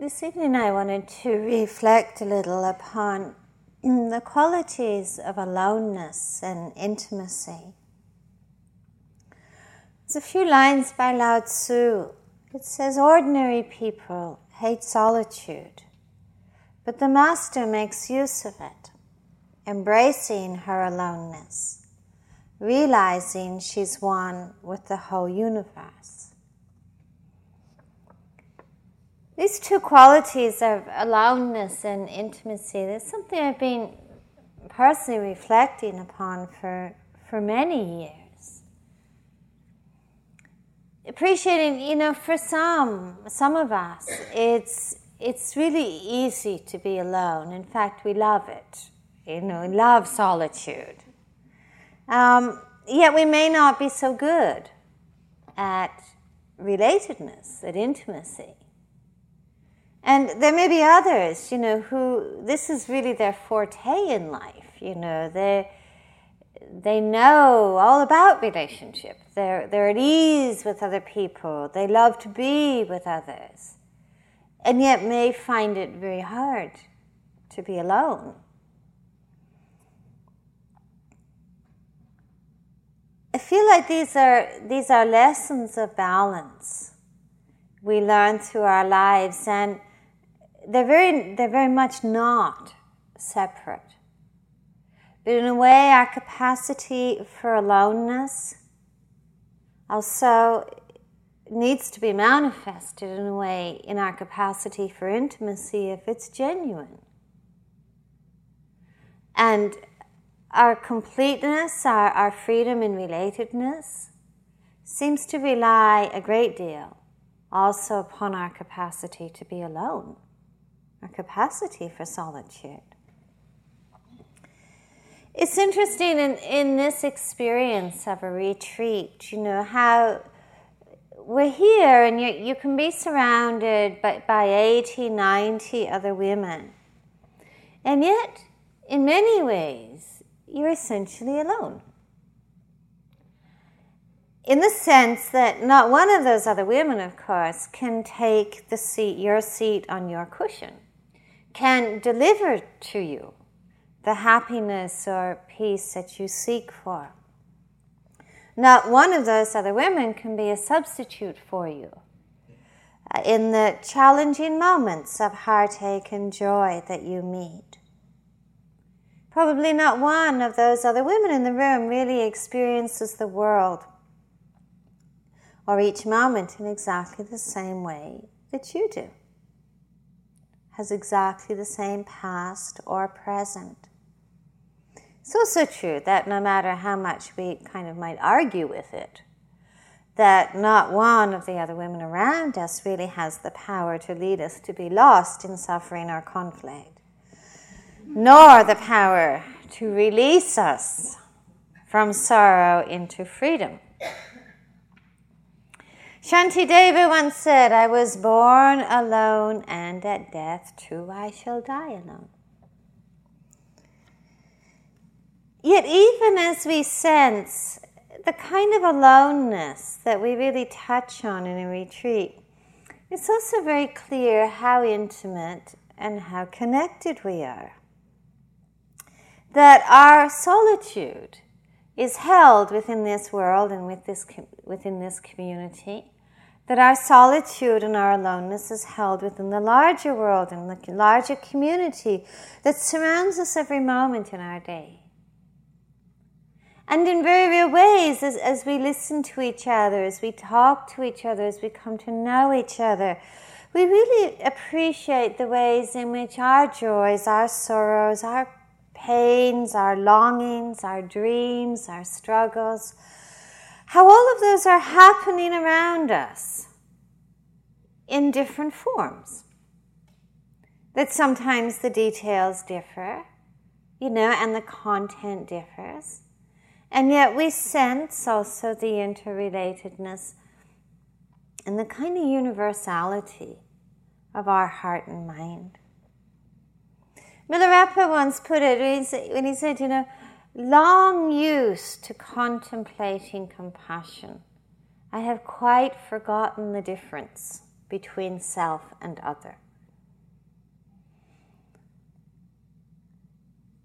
This evening I wanted to reflect a little upon the qualities of aloneness and intimacy. There's a few lines by Lao Tzu. It says, ordinary people hate solitude, but the master makes use of it, embracing her aloneness, realizing she's one with the whole universe. These two qualities of aloneness and intimacy, there's something I've been personally reflecting upon for many years. Appreciating, for some of us, it's really easy to be alone. In fact, we love it. We love solitude. Yet we may not be so good at relatedness, at intimacy. And there may be others, who this is really their forte in life. They know all about relationship. They're at ease with other people. They love to be with others, and yet may find it very hard to be alone. I feel like these are lessons of balance we learn through our lives, and they're very much not separate. But in a way, our capacity for aloneness also needs to be manifested in a way in our capacity for intimacy if it's genuine. And our completeness, our freedom in relatedness seems to rely a great deal also upon our capacity to be alone, our capacity for solitude. It's interesting in this experience of a retreat, how we're here and you can be surrounded by 80, 90 other women. And yet, in many ways, you're essentially alone. In the sense that not one of those other women, of course, can take your seat on your cushion, can deliver to you the happiness or peace that you seek for. Not one of those other women can be a substitute for you in the challenging moments of heartache and joy that you meet. Probably not one of those other women in the room really experiences the world or each moment in exactly the same way that you do, has exactly the same past or present. It's also true that no matter how much we kind of might argue with it, that not one of the other women around us really has the power to lead us to be lost in suffering or conflict, nor the power to release us from sorrow into freedom. Shantideva once said, I was born alone, and at death too I shall die alone. Yet even as we sense the kind of aloneness that we really touch on in a retreat, it's also very clear how intimate and how connected we are. That our solitude is held within this world and within this community, that our solitude and our aloneness is held within the larger world and the larger community that surrounds us every moment in our day. And in very real ways, as we listen to each other, as we talk to each other, as we come to know each other, we really appreciate the ways in which our joys, our sorrows, our pains, our longings, our dreams, our struggles, how all of those are happening around us in different forms. That sometimes the details differ, and the content differs. And yet we sense also the interrelatedness and the kind of universality of our heart and mind. Milarepa once put it when he said, long used to contemplating compassion, I have quite forgotten the difference between self and other.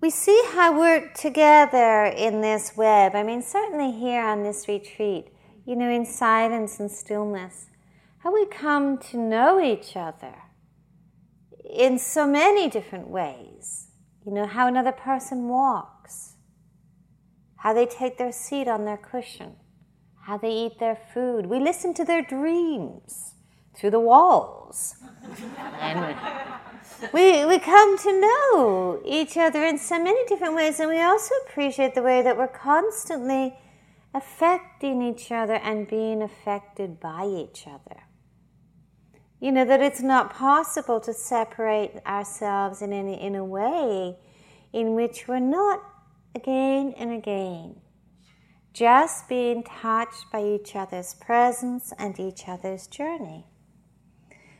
we see how we're together in this web. I mean, certainly here on this retreat, you know, in silence and stillness, how we come to know each other in so many different ways. You know, how another person walks, how they take their seat on their cushion, how they eat their food. We listen to their dreams through the walls. And we come to know each other in so many different ways, and we also appreciate the way that we're constantly affecting each other and being affected by each other. You know, that it's not possible to separate ourselves in a way in which we're not again and again just being touched by each other's presence and each other's journey.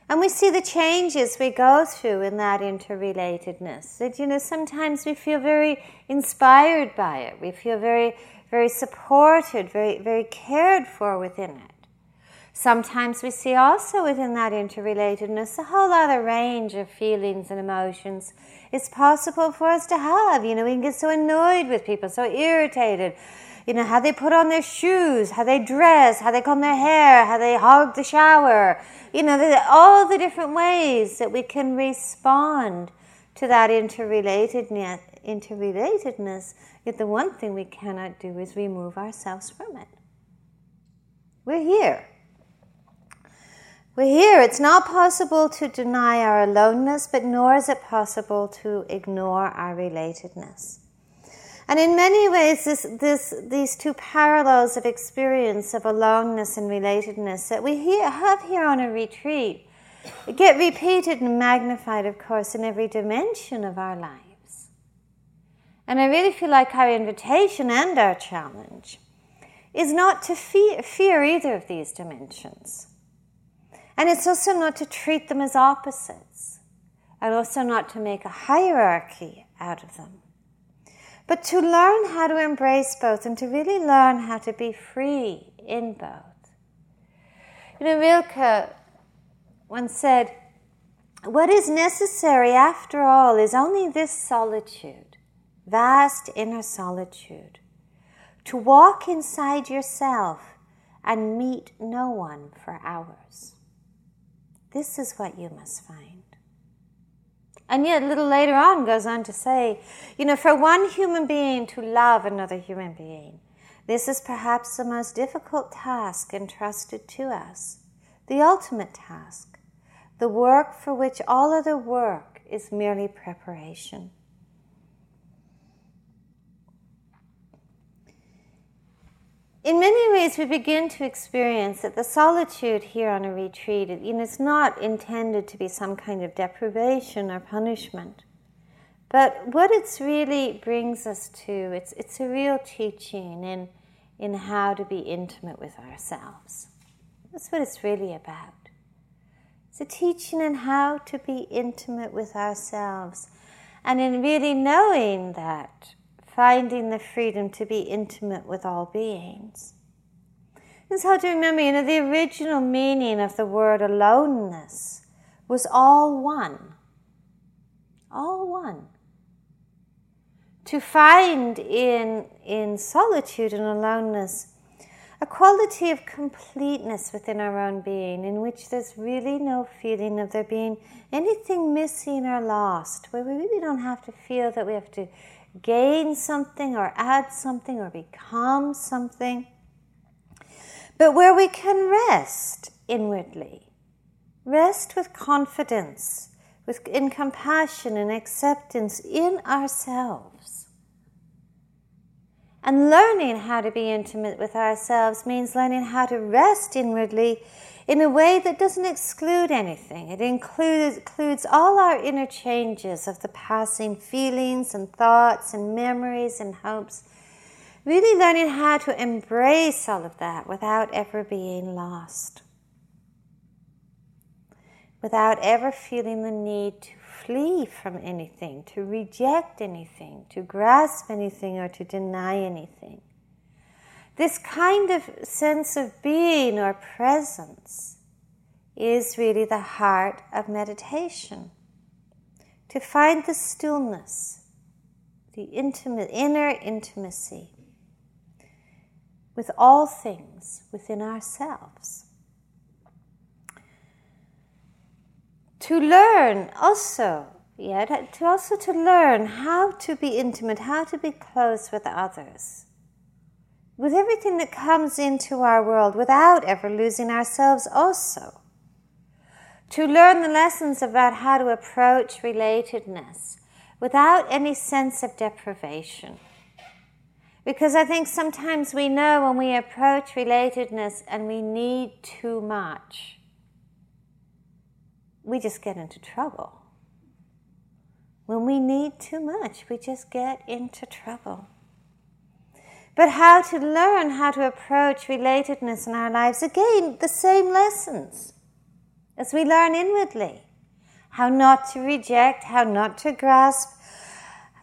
And we see the changes we go through in that interrelatedness. That, you know, sometimes we feel very inspired by it. We feel very, very supported, very, very cared for within it. Sometimes we see also within that interrelatedness a whole other range of feelings and emotions it's possible for us to have. You know, we can get so annoyed with people, so irritated. You know, how they put on their shoes, how they dress, how they comb their hair, how they hog the shower. You know, all the different ways that we can respond to that interrelatedness. Yet the one thing we cannot do is remove ourselves from it. We're here. We're here. It's not possible to deny our aloneness, but nor is it possible to ignore our relatedness. And in many ways, these two parallels of experience of aloneness and relatedness that we have here on a retreat get repeated and magnified, of course, in every dimension of our lives. And I really feel like our invitation and our challenge is not to fear either of these dimensions. And it's also not to treat them as opposites, and also not to make a hierarchy out of them, but to learn how to embrace both and to really learn how to be free in both. You know, Rilke once said, "What is necessary after all is only this solitude, vast inner solitude, to walk inside yourself and meet no one for hours. This is what you must find." And yet, a little later on, goes on to say, you know, for one human being to love another human being, this is perhaps the most difficult task entrusted to us, the ultimate task, the work for which all other work is merely preparation. In many ways, we begin to experience that the solitude here on a retreat, you know, it's not intended to be some kind of deprivation or punishment. But what it really brings us to, it's a real teaching in how to be intimate with ourselves. That's what it's really about. It's a teaching in how to be intimate with ourselves. And in really knowing that, finding the freedom to be intimate with all beings. This is how to remember, you know, the original meaning of the word aloneness was all one. All one. To find in solitude and aloneness a quality of completeness within our own being, in which there's really no feeling of there being anything missing or lost, where we really don't have to feel that we have to gain something or add something or become something, but where we can rest inwardly, rest with confidence, in compassion and acceptance in ourselves. And learning how to be intimate with ourselves means learning how to rest inwardly in a way that doesn't exclude anything. It includes all our interchanges of the passing feelings and thoughts and memories and hopes. Really learning how to embrace all of that without ever being lost. Without ever feeling the need to flee from anything, to reject anything, to grasp anything or to deny anything. This kind of sense of being or presence is really the heart of meditation. To find the stillness, the inner intimacy with all things within ourselves. To learn also, to learn how to be intimate, how to be close with others, with everything that comes into our world, without ever losing ourselves also. To learn the lessons about how to approach relatedness without any sense of deprivation. Because I think sometimes we know when we approach relatedness and we need too much, we just get into trouble. When we need too much, we just get into trouble. But how to learn how to approach relatedness in our lives, again, the same lessons as we learn inwardly. How not to reject, how not to grasp,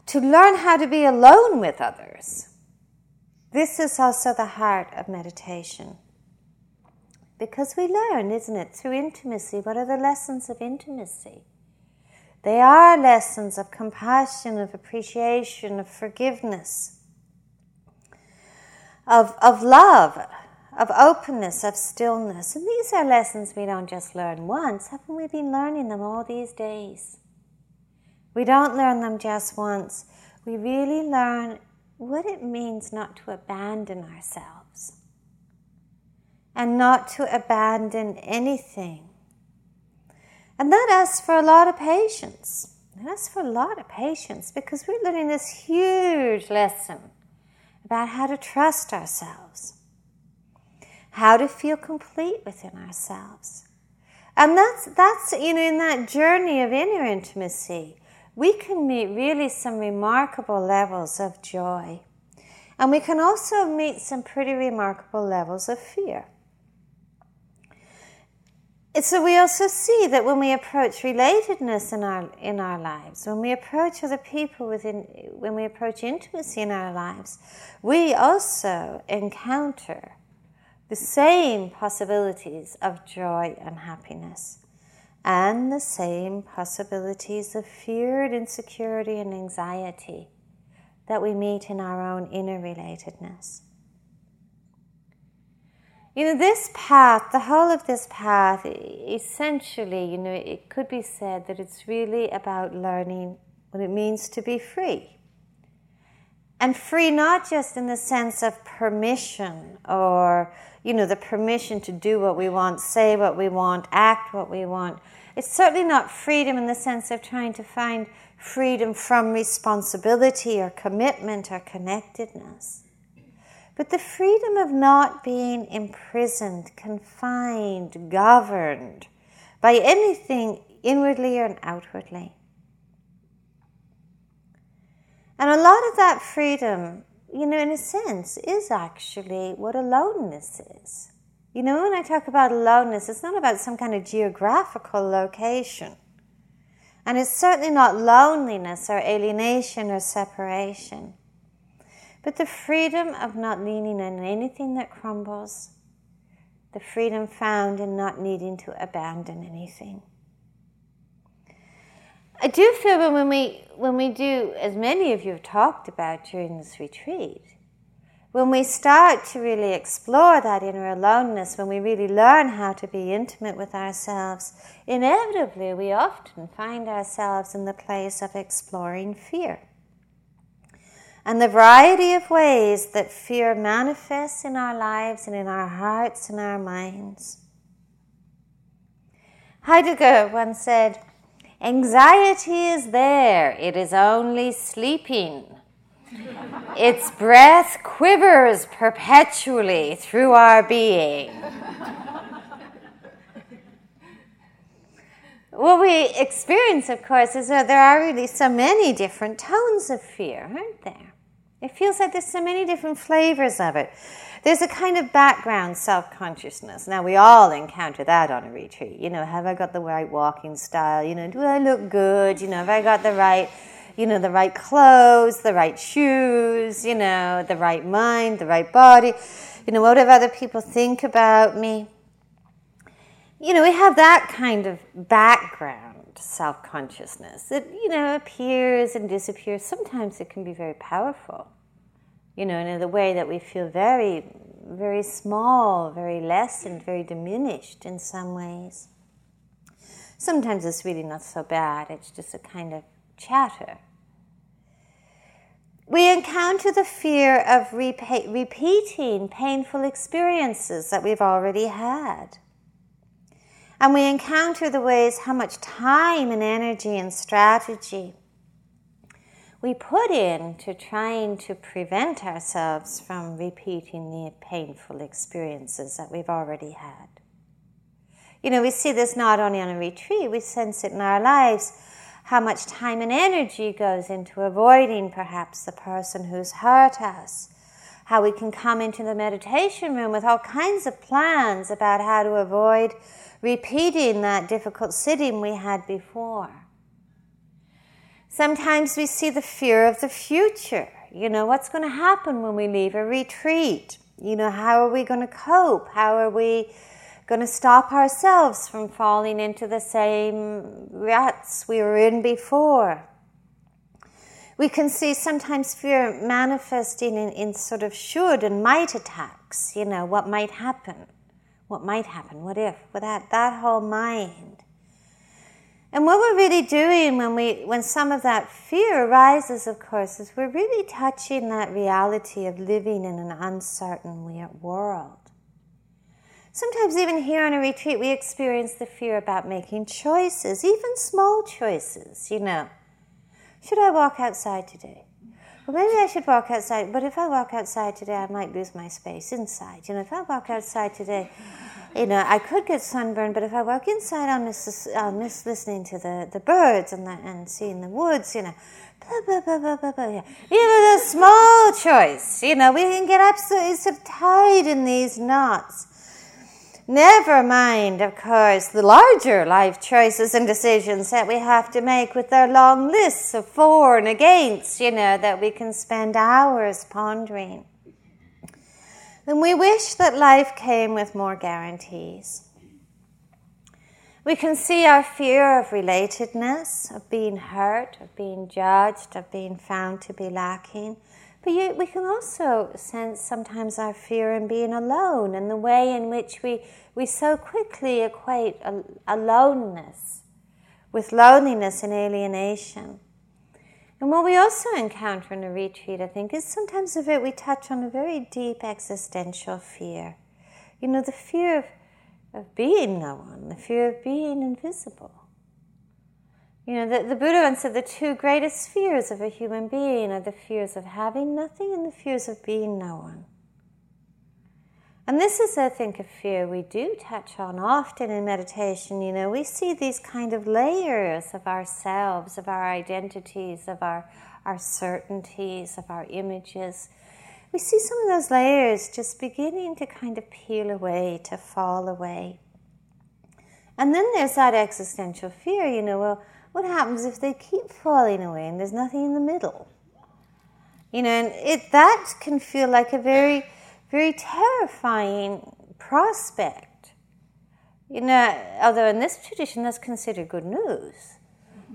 to learn how to be alone with others. This is also the heart of meditation. Because we learn, isn't it, through intimacy. What are the lessons of intimacy? They are lessons of compassion, of appreciation, of forgiveness, of love, of openness, of stillness. And these are lessons we don't just learn once. Haven't we been learning them all these days? We don't learn them just once. We really learn what it means not to abandon ourselves and not to abandon anything. And that asks for a lot of patience. It asks for a lot of patience because we're learning this huge lesson about how to trust ourselves, how to feel complete within ourselves. And that's in that journey of inner intimacy, we can meet really some remarkable levels of joy. And we can also meet some pretty remarkable levels of fear. And so we also see that when we approach relatedness in our lives, when we approach other people when we approach intimacy in our lives, we also encounter the same possibilities of joy and happiness, and the same possibilities of fear and insecurity and anxiety that we meet in our own inner relatedness. This path, the whole of this path, essentially, it could be said that it's really about learning what it means to be free. And free not just in the sense of permission or, the permission to do what we want, say what we want, act what we want. It's certainly not freedom in the sense of trying to find freedom from responsibility or commitment or connectedness. But the freedom of not being imprisoned, confined, governed by anything inwardly or outwardly. And a lot of that freedom, in a sense, is actually what aloneness is. When I talk about aloneness, it's not about some kind of geographical location. And it's certainly not loneliness or alienation or separation. But the freedom of not leaning on anything that crumbles, the freedom found in not needing to abandon anything. I do feel that when we do, as many of you have talked about during this retreat, when we start to really explore that inner aloneness, when we really learn how to be intimate with ourselves, inevitably we often find ourselves in the place of exploring fear. And the variety of ways that fear manifests in our lives and in our hearts and our minds. Heidegger once said, "Anxiety is there, it is only sleeping. Its breath quivers perpetually through our being." What we experience, of course, is that there are really so many different tones of fear, aren't there? It feels like there's so many different flavors of it. There's a kind of background self-consciousness. Now, we all encounter that on a retreat. Have I got the right walking style? Do I look good? Have I got the right clothes, the right shoes, the right mind, the right body? What do other people think about me? We have that kind of background self-consciousness that, you know, appears and disappears. Sometimes it can be very powerful, you know, and in the way that we feel very, very small, very lessened, very diminished in some ways. Sometimes it's really not so bad. It's just a kind of chatter. We encounter the fear of repeating painful experiences that we've already had. And we encounter the ways how much time and energy and strategy we put into trying to prevent ourselves from repeating the painful experiences that we've already had. You know, we see this not only on a retreat, we sense it in our lives. How much time and energy goes into avoiding perhaps the person who's hurt us. How we can come into the meditation room with all kinds of plans about how to avoid repeating that difficult sitting we had before. Sometimes we see the fear of the future. You know, what's going to happen when we leave a retreat? You know, how are we going to cope? How are we going to stop ourselves from falling into the same ruts we were in before? We can see sometimes fear manifesting in sort of should and might attacks, you know, what might happen, what might happen, what if, that whole mind. And what we're really doing when some of that fear arises, of course, is we're really touching that reality of living in an uncertain world. Sometimes even here on a retreat, we experience the fear about making choices, even small choices, you know. Should I walk outside today? Well, maybe I should walk outside, but if I walk outside today, I might lose my space inside. You know, if I walk outside today, you know, I could get sunburned, but if I walk inside, I'll miss listening to the birds and seeing the woods, you know. Blah, blah, blah, blah, blah, blah. Yeah. Even a small choice, you know, we can get absolutely sort of tied in these knots. Never mind, of course, the larger life choices and decisions that we have to make with their long lists of for and against, you know, that we can spend hours pondering. And we wish that life came with more guarantees. We can see our fear of relatedness, of being hurt, of being judged, of being found to be lacking. But yet we can also sense sometimes our fear in being alone and the way in which we so quickly equate aloneness with loneliness and alienation. And what we also encounter in a retreat, I think, is sometimes we touch on a very deep existential fear. You know, the fear of being no one, the fear of being invisible. You know, the Buddha once said the two greatest fears of a human being are the fears of having nothing and the fears of being no one. And this is, I think, a fear we do touch on often in meditation. You know, we see these kind of layers of ourselves, of our identities, of our certainties, of our images. We see some of those layers just beginning to kind of peel away, to fall away. And then there's that existential fear, you know, well, what happens if they keep falling away and there's nothing in the middle? You know, and that can feel like a very, very terrifying prospect. You know, although in this tradition that's considered good news.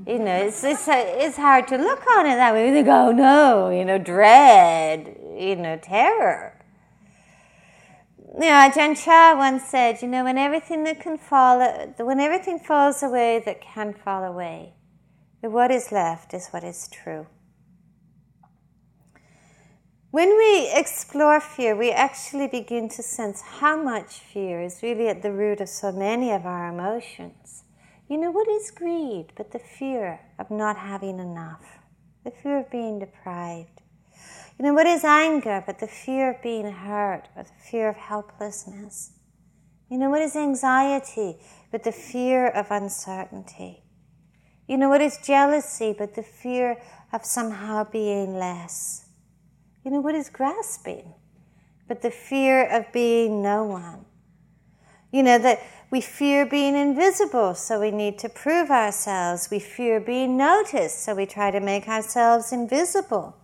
You know, it's hard to look on it that way. We think, oh no, you know, dread, you know, terror. You know, Ajahn Chah once said, you know, when everything falls away that can fall away, what is left is what is true. When we explore fear, we actually begin to sense how much fear is really at the root of so many of our emotions. You know, what is greed but the fear of not having enough, the fear of being deprived? You know, what is anger but the fear of being hurt or the fear of helplessness? You know, what is anxiety but the fear of uncertainty? You know, what is jealousy but the fear of somehow being less? You know, what is grasping but the fear of being no one? You know, that we fear being invisible, so we need to prove ourselves. We fear being noticed, so we try to make ourselves invisible.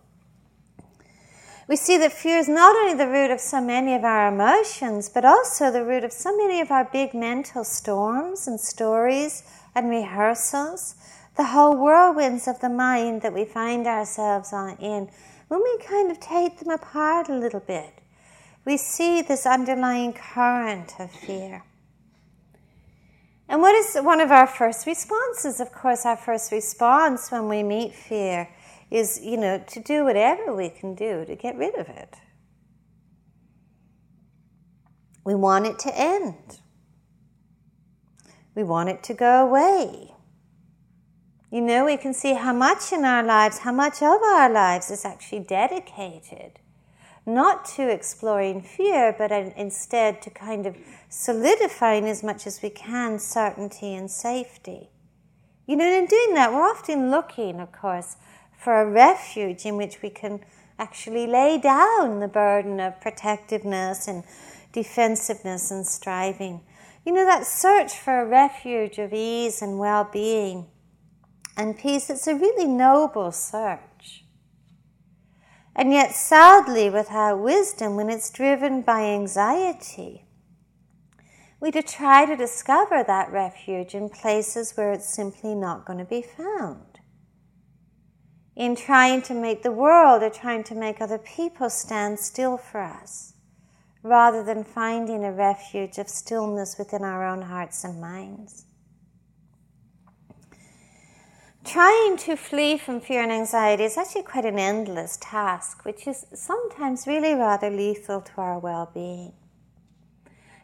We see that fear is not only the root of so many of our emotions, but also the root of so many of our big mental storms and stories and rehearsals, the whole whirlwinds of the mind that we find ourselves in, when we kind of take them apart a little bit, we see this underlying current of fear. And what is one of our first responses? Of course, our first response when we meet fear is, to do whatever we can do to get rid of it. We want it to end. We want it to go away. We can see how much in our lives, how much of our lives is actually dedicated, not to exploring fear, but instead to kind of solidifying as much as we can certainty and safety. And in doing that, we're often looking, of course, for a refuge in which we can actually lay down the burden of protectiveness and defensiveness and striving. That search for a refuge of ease and well-being and peace, it's a really noble search. And yet, sadly, without wisdom, when it's driven by anxiety, we try to discover that refuge in places where it's simply not going to be found. In trying to make the world or trying to make other people stand still for us, rather than finding a refuge of stillness within our own hearts and minds. Trying to flee from fear and anxiety is actually quite an endless task, which is sometimes really rather lethal to our well-being.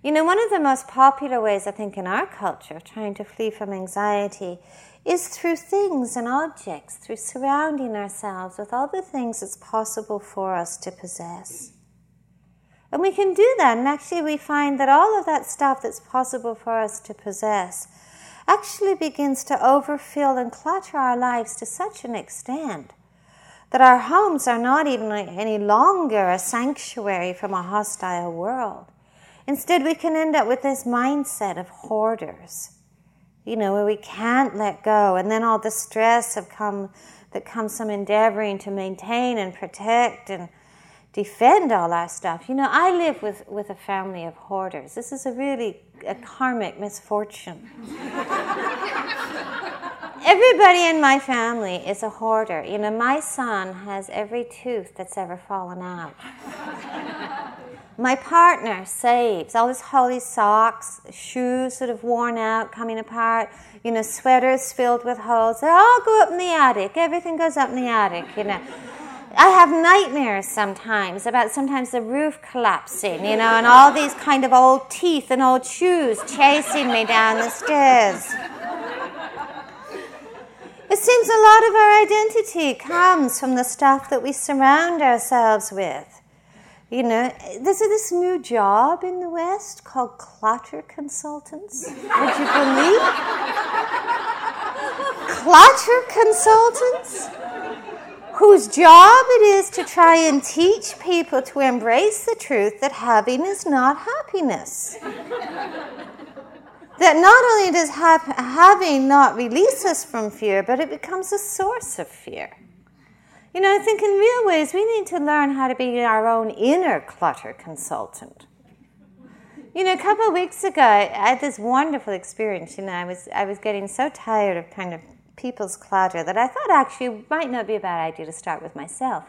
One of the most popular ways, I think, in our culture of trying to flee from anxiety is through things and objects, through surrounding ourselves with all the things it's possible for us to possess. And we can do that, and actually we find that all of that stuff that's possible for us to possess actually begins to overfill and clutter our lives to such an extent that our homes are not even any longer a sanctuary from a hostile world. Instead, we can end up with this mindset of hoarders, where we can't let go, and then all the stress that comes from endeavoring to maintain and protect and defend all our stuff. I live with a family of hoarders. This is a karmic misfortune. Everybody in my family is a hoarder. My son has every tooth that's ever fallen out. My partner saves all his holy socks, shoes sort of worn out, coming apart, sweaters filled with holes. They all go up in the attic. Everything goes up in the attic. I have nightmares sometimes about the roof collapsing, and all these kind of old teeth and old shoes chasing me down the stairs. It seems a lot of our identity comes from the stuff that we surround ourselves with. There's this new job in the West called clutter consultants. Would you believe? Clutter consultants? Whose job it is to try and teach people to embrace the truth that having is not happiness. That not only does having not release us from fear, but it becomes a source of fear. I think in real ways we need to learn how to be our own inner clutter consultant. A couple of weeks ago, I had this wonderful experience. I was getting so tired of kind of people's clutter that I thought actually might not be a bad idea to start with myself.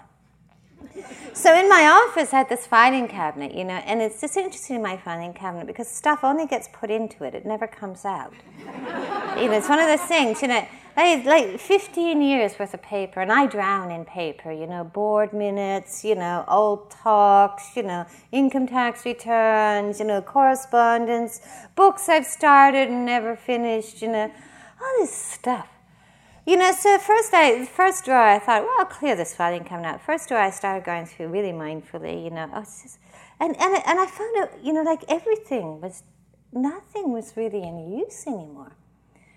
So in my office I had this filing cabinet, and it's just interesting in my filing cabinet because stuff only gets put into it. It never comes out. It's one of those things, like 15 years worth of paper, and I drown in paper, board minutes, old talks, income tax returns, correspondence, books I've started and never finished, all this stuff. So first drawer I thought, well, I'll clear this filing cabinet out. First drawer I started going through really mindfully, and I found out, like everything nothing was really any use anymore.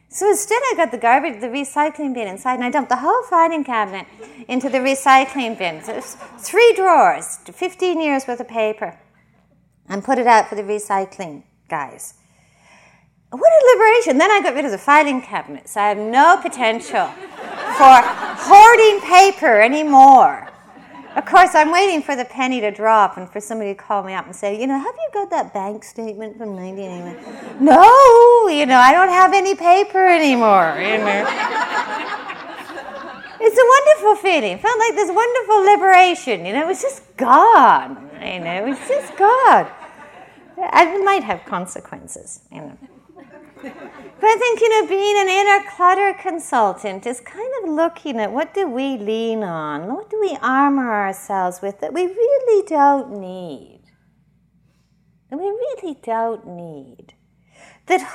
So instead I got the recycling bin inside, and I dumped the whole filing cabinet into the recycling bin. So it was 3 drawers, 15 years worth of paper, and put it out for the recycling guys. What a liberation. Then I got rid of the filing cabinet, so I have no potential for hoarding paper anymore. Of course, I'm waiting for the penny to drop and for somebody to call me up and say, you know, have you got that bank statement from 1981? No, you know, I don't have any paper anymore, you know. It's a wonderful feeling. It felt like this wonderful liberation, you know. It was just gone, you know. It was just gone. It might have consequences, you know. But I think, you know, being an inner clutter consultant is kind of looking at what do we lean on, what do we armor ourselves with that we really don't need, that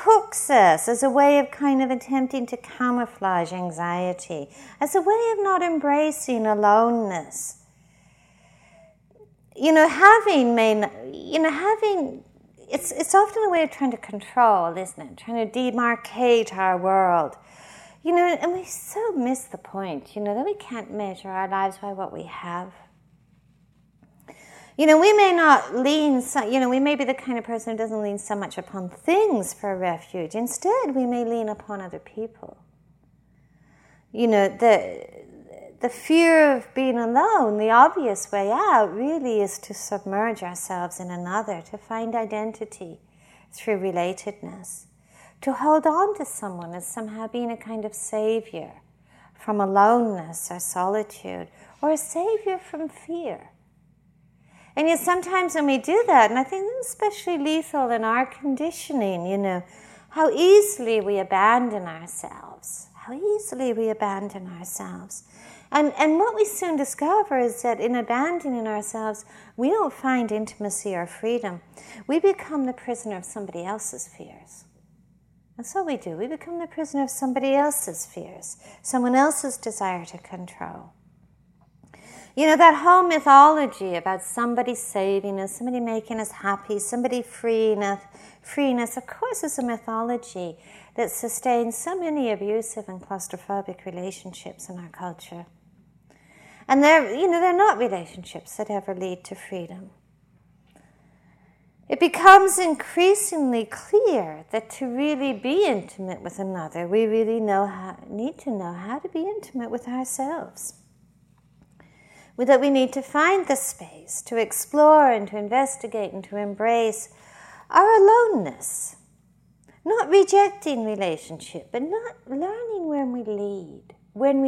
hooks us as a way of kind of attempting to camouflage anxiety, as a way of not embracing aloneness. You know, having it's often a way of trying to control, isn't it? Trying to demarcate our world. You know, and we so miss the point, you know, that we can't measure our lives by what we have. You know, we may not lean, we may be the kind of person who doesn't lean so much upon things for refuge. Instead, we may lean upon other people. You know, the fear of being alone, the obvious way out, really is to submerge ourselves in another, to find identity through relatedness, to hold on to someone as somehow being a kind of savior from aloneness or solitude, or a savior from fear. And yet sometimes when we do that, and I think this is especially lethal in our conditioning, you know, how easily we abandon ourselves, And what we soon discover is that in abandoning ourselves, we don't find intimacy or freedom. We become the prisoner of somebody else's fears. That's what we do. We become the prisoner of somebody else's fears, someone else's desire to control. You know, that whole mythology about somebody saving us, somebody making us happy, somebody freeing us, of course, is a mythology that sustains so many abusive and claustrophobic relationships in our culture. And they're not relationships that ever lead to freedom. It becomes increasingly clear that to really be intimate with another, we really need to know how to be intimate with ourselves. That we need to find the space to explore and to investigate and to embrace our aloneness. Not rejecting relationship, but not learning when we lean, when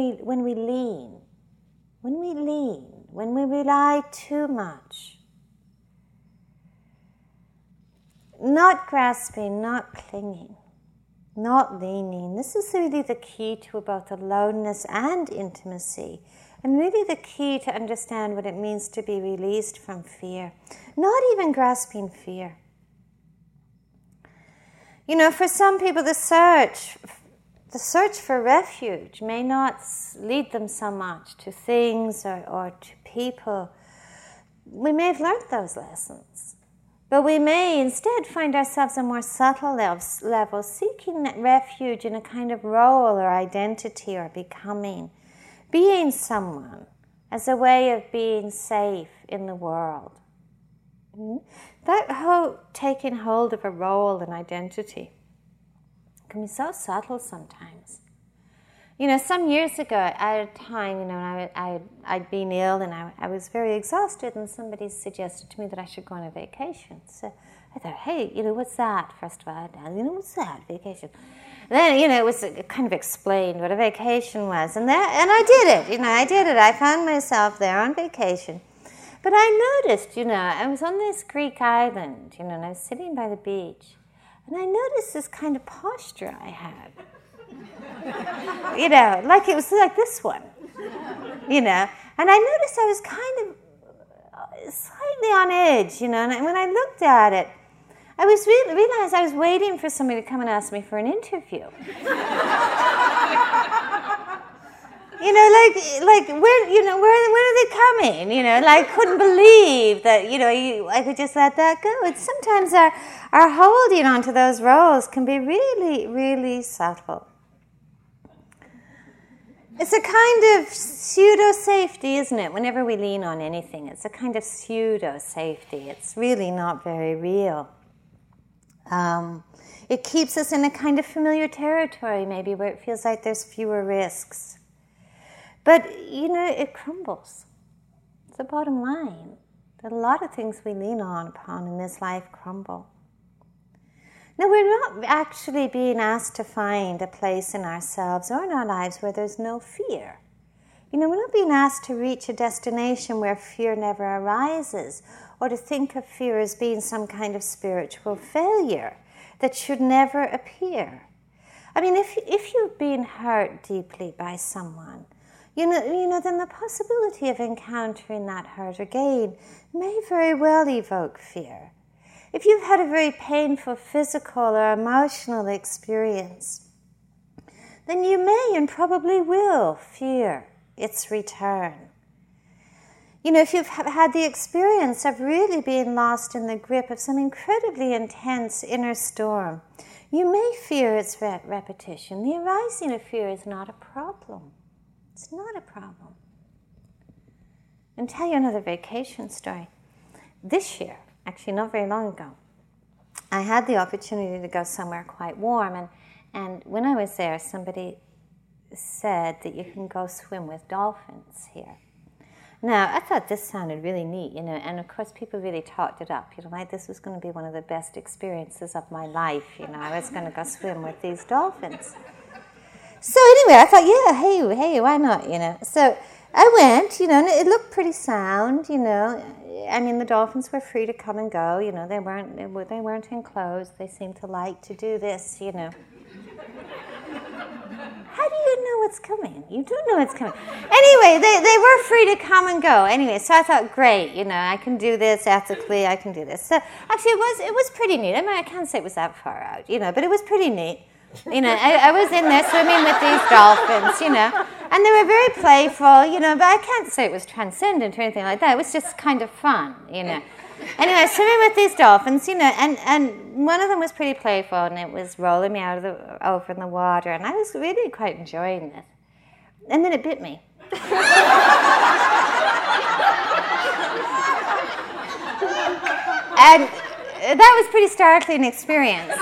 we rely too much. Not grasping, not clinging, not leaning. This is really the key to both aloneness and intimacy. And really the key to understand what it means to be released from fear. Not even grasping fear. You know, for some people, the search for refuge may not lead them so much to things or to people. We may have learned those lessons. But we may instead find ourselves on a more subtle level, seeking that refuge in a kind of role or identity or becoming. Being someone as a way of being safe in the world. That whole taking hold of a role and identity can be so subtle sometimes. You know, some years ago, at a time, you know, I'd been ill and I was very exhausted, and somebody suggested to me that I should go on a vacation. So I thought, hey, you know, what's that? First of all, vacation? Then, you know, it was kind of explained what a vacation was. And I did it. I found myself there on vacation. But I noticed, you know, I was on this Greek island, you know, and I was sitting by the beach. And I noticed this kind of posture I had. You know, like it was like this one, you know. And I noticed I was kind of slightly on edge, you know. And when I looked at it, I was realized I was waiting for somebody to come and ask me for an interview. You know, where are they coming? You know, like, couldn't believe that, you know, I could just let that go. It's sometimes our holding onto those roles can be really, really subtle. It's a kind of pseudo-safety, isn't it? Whenever we lean on anything, it's a kind of pseudo-safety. It's really not very real. It keeps us in a kind of familiar territory, maybe, where it feels like there's fewer risks. But, you know, it crumbles. It's the bottom line. That a lot of things we lean on upon in this life crumble. Now, we're not actually being asked to find a place in ourselves or in our lives where there's no fear. You know, we're not being asked to reach a destination where fear never arises, or to think of fear as being some kind of spiritual failure that should never appear. I mean, if you've been hurt deeply by someone, you know, then the possibility of encountering that hurt again may very well evoke fear. If you've had a very painful physical or emotional experience, then you may and probably will fear its return. You know, if you've had the experience of really being lost in the grip of some incredibly intense inner storm, you may fear its repetition. The arising of fear is not a problem. It's not a problem. And tell you another vacation story. This year, actually not very long ago, I had the opportunity to go somewhere quite warm. And when I was there, somebody said that you can go swim with dolphins here. Now, I thought this sounded really neat, you know, and of course people really talked it up, you know, like this was going to be one of the best experiences of my life, you know, I was going to go swim with these dolphins. So anyway, I thought, yeah, hey, why not, you know. So I went, you know, and it looked pretty sound, you know. I mean, the dolphins were free to come and go, you know, they weren't enclosed. They seemed to like to do this, you know. How do you know what's coming? You don't know what's coming. Anyway, they were free to come and go. Anyway, so I thought, great, you know, I can do this ethically, I can do this. So actually it was pretty neat. I mean, I can't say it was that far out, you know, but it was pretty neat. You know, I was in there swimming with these dolphins, you know, and they were very playful, you know, but I can't say it was transcendent or anything like that. It was just kind of fun, you know. Anyway, swimming with these dolphins, you know, and one of them was pretty playful, and it was rolling me out of over in the water, and I was really quite enjoying this. And then it bit me. And that was pretty startling experience.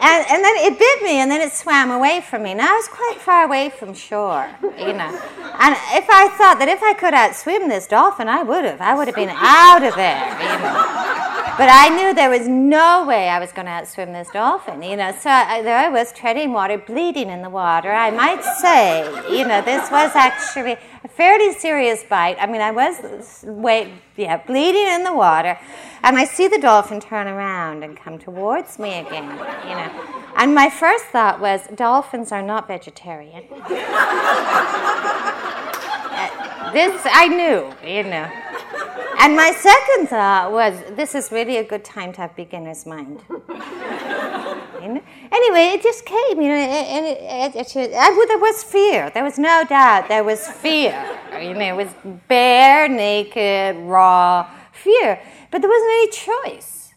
And then it bit me, and then it swam away from me. Now, I was quite far away from shore, you know. And if I thought that if I could outswim this dolphin, I would have been out of there, you know. But I knew there was no way I was going to outswim this dolphin, you know. So there I was, treading water, bleeding in the water. I might say, you know, this was actually a fairly serious bite. I mean, I was bleeding in the water. And I see the dolphin turn around and come towards me again, you know. And my first thought was, dolphins are not vegetarian. This I knew, you know. And my second thought was, this is really a good time to have beginner's mind. You know? Anyway, it just came, you know, and there was fear. There was no doubt there was fear. You know, it was bare, naked, raw fear. But there wasn't any choice.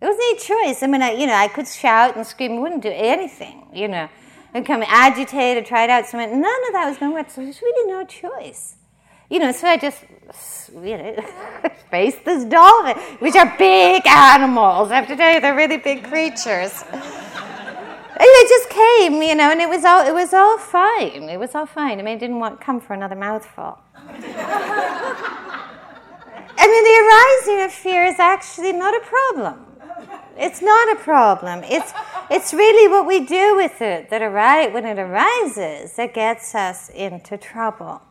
There wasn't any choice. I mean, I could shout and scream. It wouldn't do anything, you know. I'd come agitated, try it out. So none of that was going to work. So there was really no choice. You know, so I just, you know, faced this dolphin, which are big animals. I have to tell you, they're really big creatures. And it just came, you know, and it was all fine. It was all fine. I mean, I didn't come for another mouthful. I mean, the arising of fear is actually not a problem. It's not a problem. It's really what we do with it that when it arises that gets us into trouble.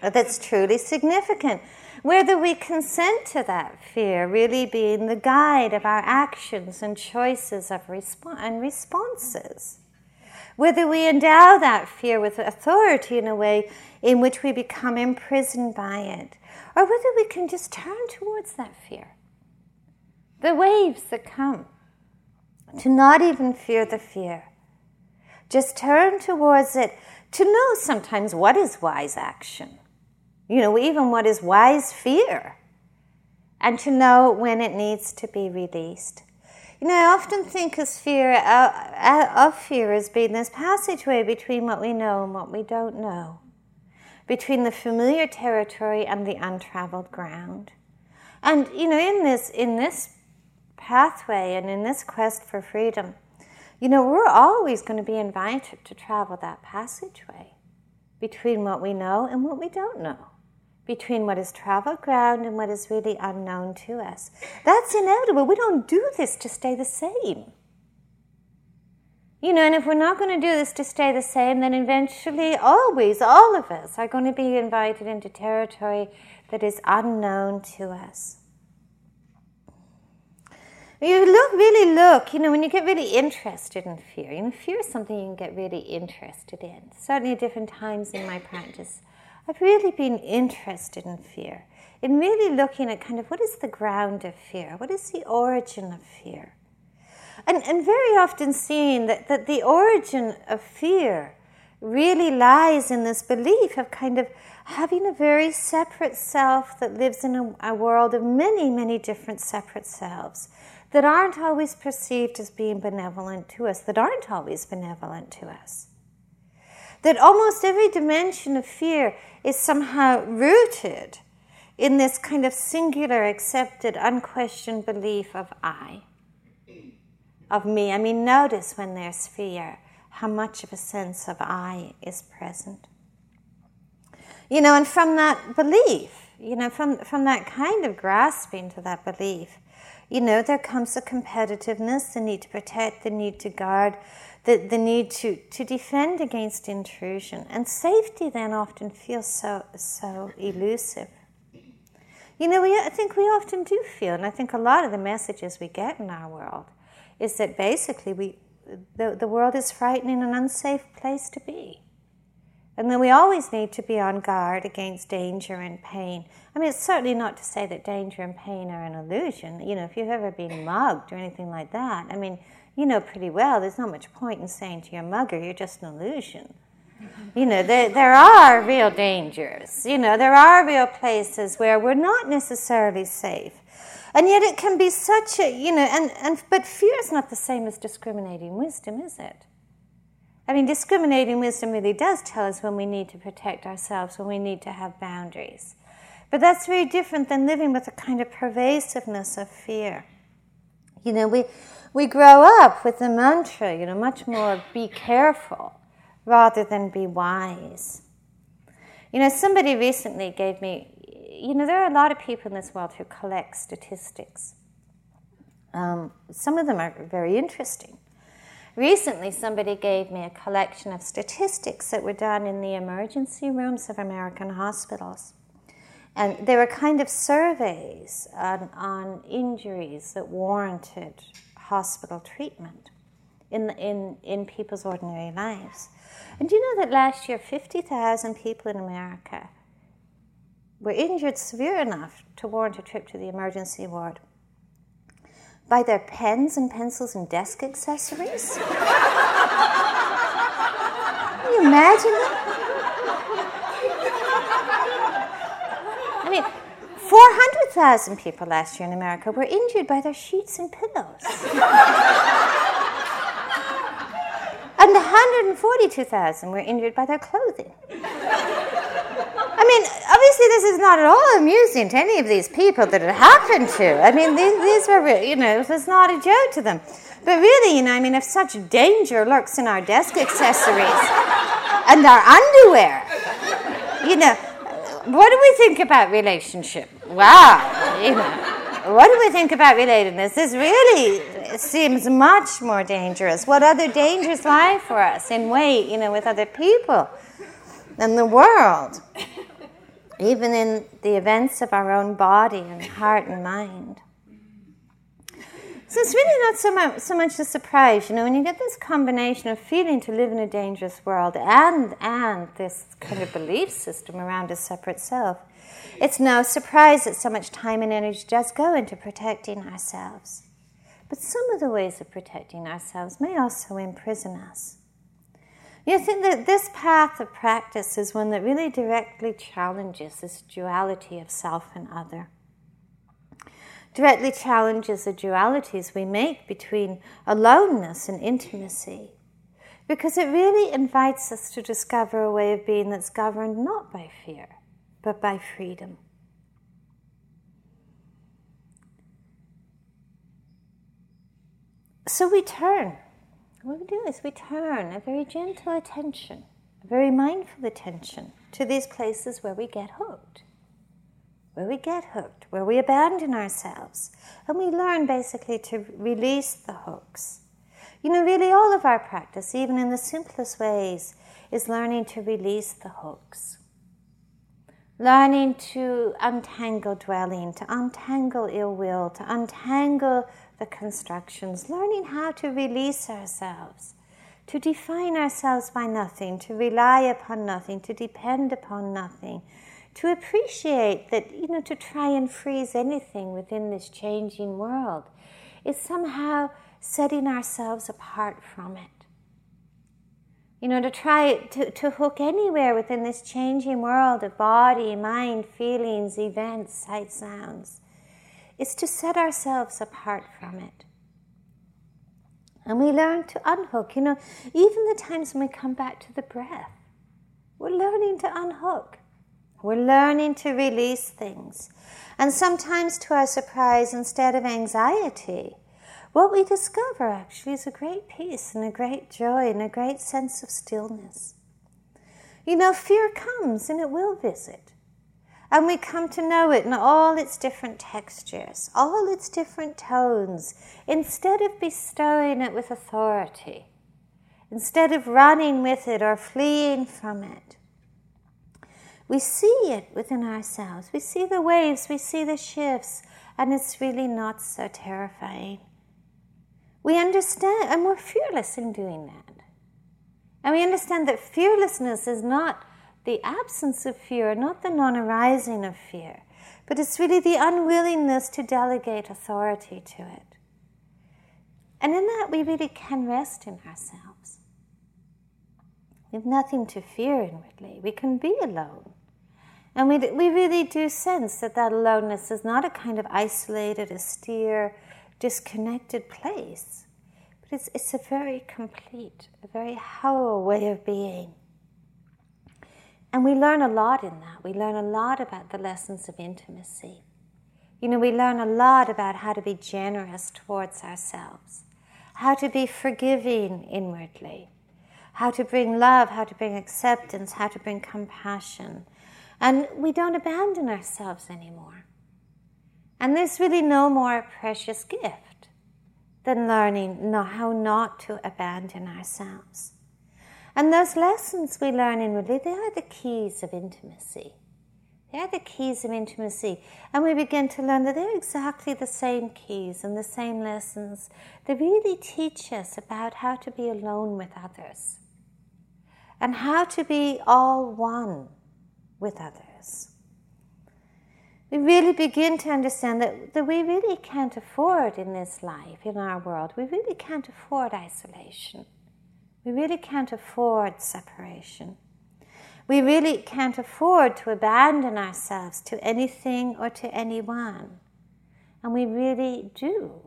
That's truly significant. Whether we consent to that fear really being the guide of our actions and choices of responses. Whether we endow that fear with authority in a way in which we become imprisoned by it. Or whether we can just turn towards that fear. The waves that come. To not even fear the fear. Just turn towards it. To know sometimes what is wise action, you know, even what is wise fear, and to know when it needs to be released. You know, I often think of fear as being this passageway between what we know and what we don't know, between the familiar territory and the untraveled ground. And, you know, in this pathway and in this quest for freedom, you know, we're always going to be invited to travel that passageway. between what we know and what we don't know, between what is traveled ground and what is really unknown to us. That's inevitable. We don't do this to stay the same. You know, and if we're not going to do this to stay the same, then eventually always all of us are going to be invited into territory that is unknown to us. You look, you know, when you get really interested in fear, you know, fear is something you can get really interested in. Certainly at different times in my practice, I've really been interested in fear, in really looking at kind of what is the ground of fear, what is the origin of fear. And very often seeing that the origin of fear really lies in this belief of kind of having a very separate self that lives in a world of many, many different separate selves that aren't always perceived as being benevolent to us, that aren't always benevolent to us. That almost every dimension of fear is somehow rooted in this kind of singular, accepted, unquestioned belief of I. Of me. I mean, notice when there's fear, how much of a sense of I is present. You know, and from that belief, you know, from that kind of grasping to that belief, you know, there comes a competitiveness, the need to protect, the need to guard, the need to defend against intrusion. And safety then often feels so elusive. You know, I think we often do feel, and I think a lot of the messages we get in our world is that basically the world is frightening and unsafe place to be. And then we always need to be on guard against danger and pain. I mean, it's certainly not to say that danger and pain are an illusion. You know, if you've ever been mugged or anything like that, I mean, you know pretty well there's not much point in saying to your mugger, you're just an illusion. You know, there are real dangers. You know, there are real places where we're not necessarily safe. And yet it can be such a, you know, but fear is not the same as discriminating wisdom, is it? I mean, discriminating wisdom really does tell us when we need to protect ourselves, when we need to have boundaries. But that's very different than living with a kind of pervasiveness of fear. You know, we grow up with the mantra, you know, much more be careful rather than be wise. You know, somebody recently gave me, you know, there are a lot of people in this world who collect statistics. Some of them are very interesting. Recently, somebody gave me a collection of statistics that were done in the emergency rooms of American hospitals. And they were kind of surveys on injuries that warranted hospital treatment in people's ordinary lives. And do you know that last year, 50,000 people in America were injured severe enough to warrant a trip to the emergency ward by their pens and pencils and desk accessories? Can you imagine that? I mean, 400,000 people last year in America were injured by their sheets and pillows. And 142,000 were injured by their clothing. I mean, obviously this is not at all amusing to any of these people that it happened to. I mean, these were, you know, it was not a joke to them. But really, you know, I mean, if such danger lurks in our desk accessories and our underwear, you know, what do we think about relationship? Wow, you know, what do we think about relatedness? This really seems much more dangerous. What other dangers lie for us in weight, you know, with other people and the world? Even in the events of our own body and heart and mind. So it's really not so much a surprise, you know, when you get this combination of feeling to live in a dangerous world and this kind of belief system around a separate self, it's no surprise that so much time and energy does go into protecting ourselves. But some of the ways of protecting ourselves may also imprison us. You know, I think that this path of practice is one that really directly challenges this duality of self and other. Directly challenges the dualities we make between aloneness and intimacy, because it really invites us to discover a way of being that's governed not by fear, but by freedom. So we turn. What we do is we turn a very gentle attention a very mindful attention to these places where we get hooked, where we abandon ourselves. And we learn basically to release the hooks. You know, really all of our practice, even in the simplest ways, is learning to release the hooks. Learning to untangle dwelling, to untangle ill will, to untangle the constructions. Learning how to release ourselves, to define ourselves by nothing, to rely upon nothing, to depend upon nothing. To appreciate that, you know, to try and freeze anything within this changing world is somehow setting ourselves apart from it. You know, to try to hook anywhere within this changing world of body, mind, feelings, events, sight, sounds, is to set ourselves apart from it. And we learn to unhook, you know, even the times when we come back to the breath, we're learning to unhook. We're learning to release things. And sometimes, to our surprise, instead of anxiety, what we discover actually is a great peace and a great joy and a great sense of stillness. You know, fear comes and it will visit. And we come to know it in all its different textures, all its different tones, instead of bestowing it with authority, instead of running with it or fleeing from it. We see it within ourselves. We see the waves, we see the shifts, and it's really not so terrifying. We understand, and we're fearless in doing that. And we understand that fearlessness is not the absence of fear, not the non-arising of fear, but it's really the unwillingness to delegate authority to it. And in that, we really can rest in ourselves. We have nothing to fear inwardly. We can be alone. And we really do sense that that aloneness is not a kind of isolated, austere, disconnected place, but it's a very complete, a very whole way of being. And we learn a lot in that. We learn a lot about the lessons of intimacy. You know, we learn a lot about how to be generous towards ourselves, how to be forgiving inwardly, how to bring love, how to bring acceptance, how to bring compassion. And we don't abandon ourselves anymore. And there's really no more precious gift than learning how not to abandon ourselves. And those lessons we learn inwardly, they are the keys of intimacy. They are the keys of intimacy. And we begin to learn that they're exactly the same keys and the same lessons that really teach us about how to be alone with others and how to be all one with others. We really begin to understand that we really can't afford in this life, in our world, we really can't afford isolation. We really can't afford separation. We really can't afford to abandon ourselves to anything or to anyone. And we really do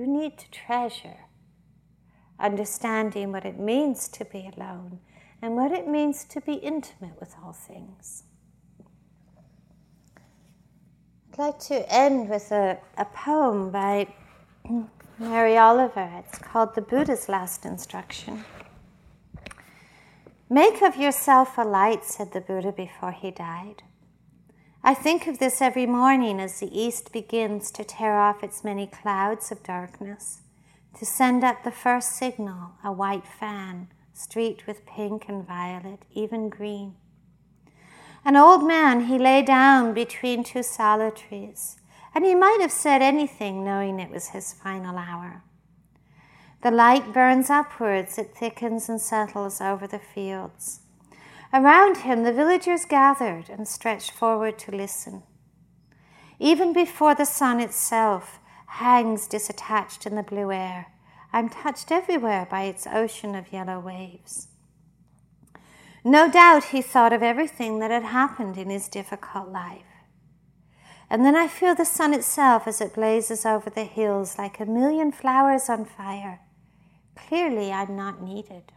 need to treasure understanding what it means to be alone and what it means to be intimate with all things. I'd like to end with a poem by Mary Oliver. It's called The Buddha's Last Instruction. Make of yourself a light, said the Buddha before he died. I think of this every morning as the east begins to tear off its many clouds of darkness, to send up the first signal, a white fan, streaked with pink and violet, even green. An old man, he lay down between two solitaries, and he might have said anything knowing it was his final hour. The light burns upwards, it thickens and settles over the fields. Around him the villagers gathered and stretched forward to listen. Even before the sun itself hangs disattached in the blue air, I'm touched everywhere by its ocean of yellow waves. No doubt he thought of everything that had happened in his difficult life. And then I feel the sun itself as it blazes over the hills like a million flowers on fire. Clearly, I'm not needed.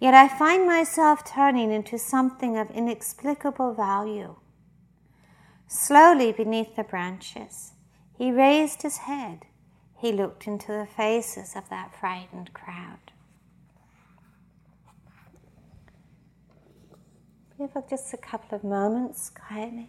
Yet I find myself turning into something of inexplicable value. Slowly beneath the branches, he raised his head. He looked into the faces of that frightened crowd. Yeah, for just a couple of moments, quietly.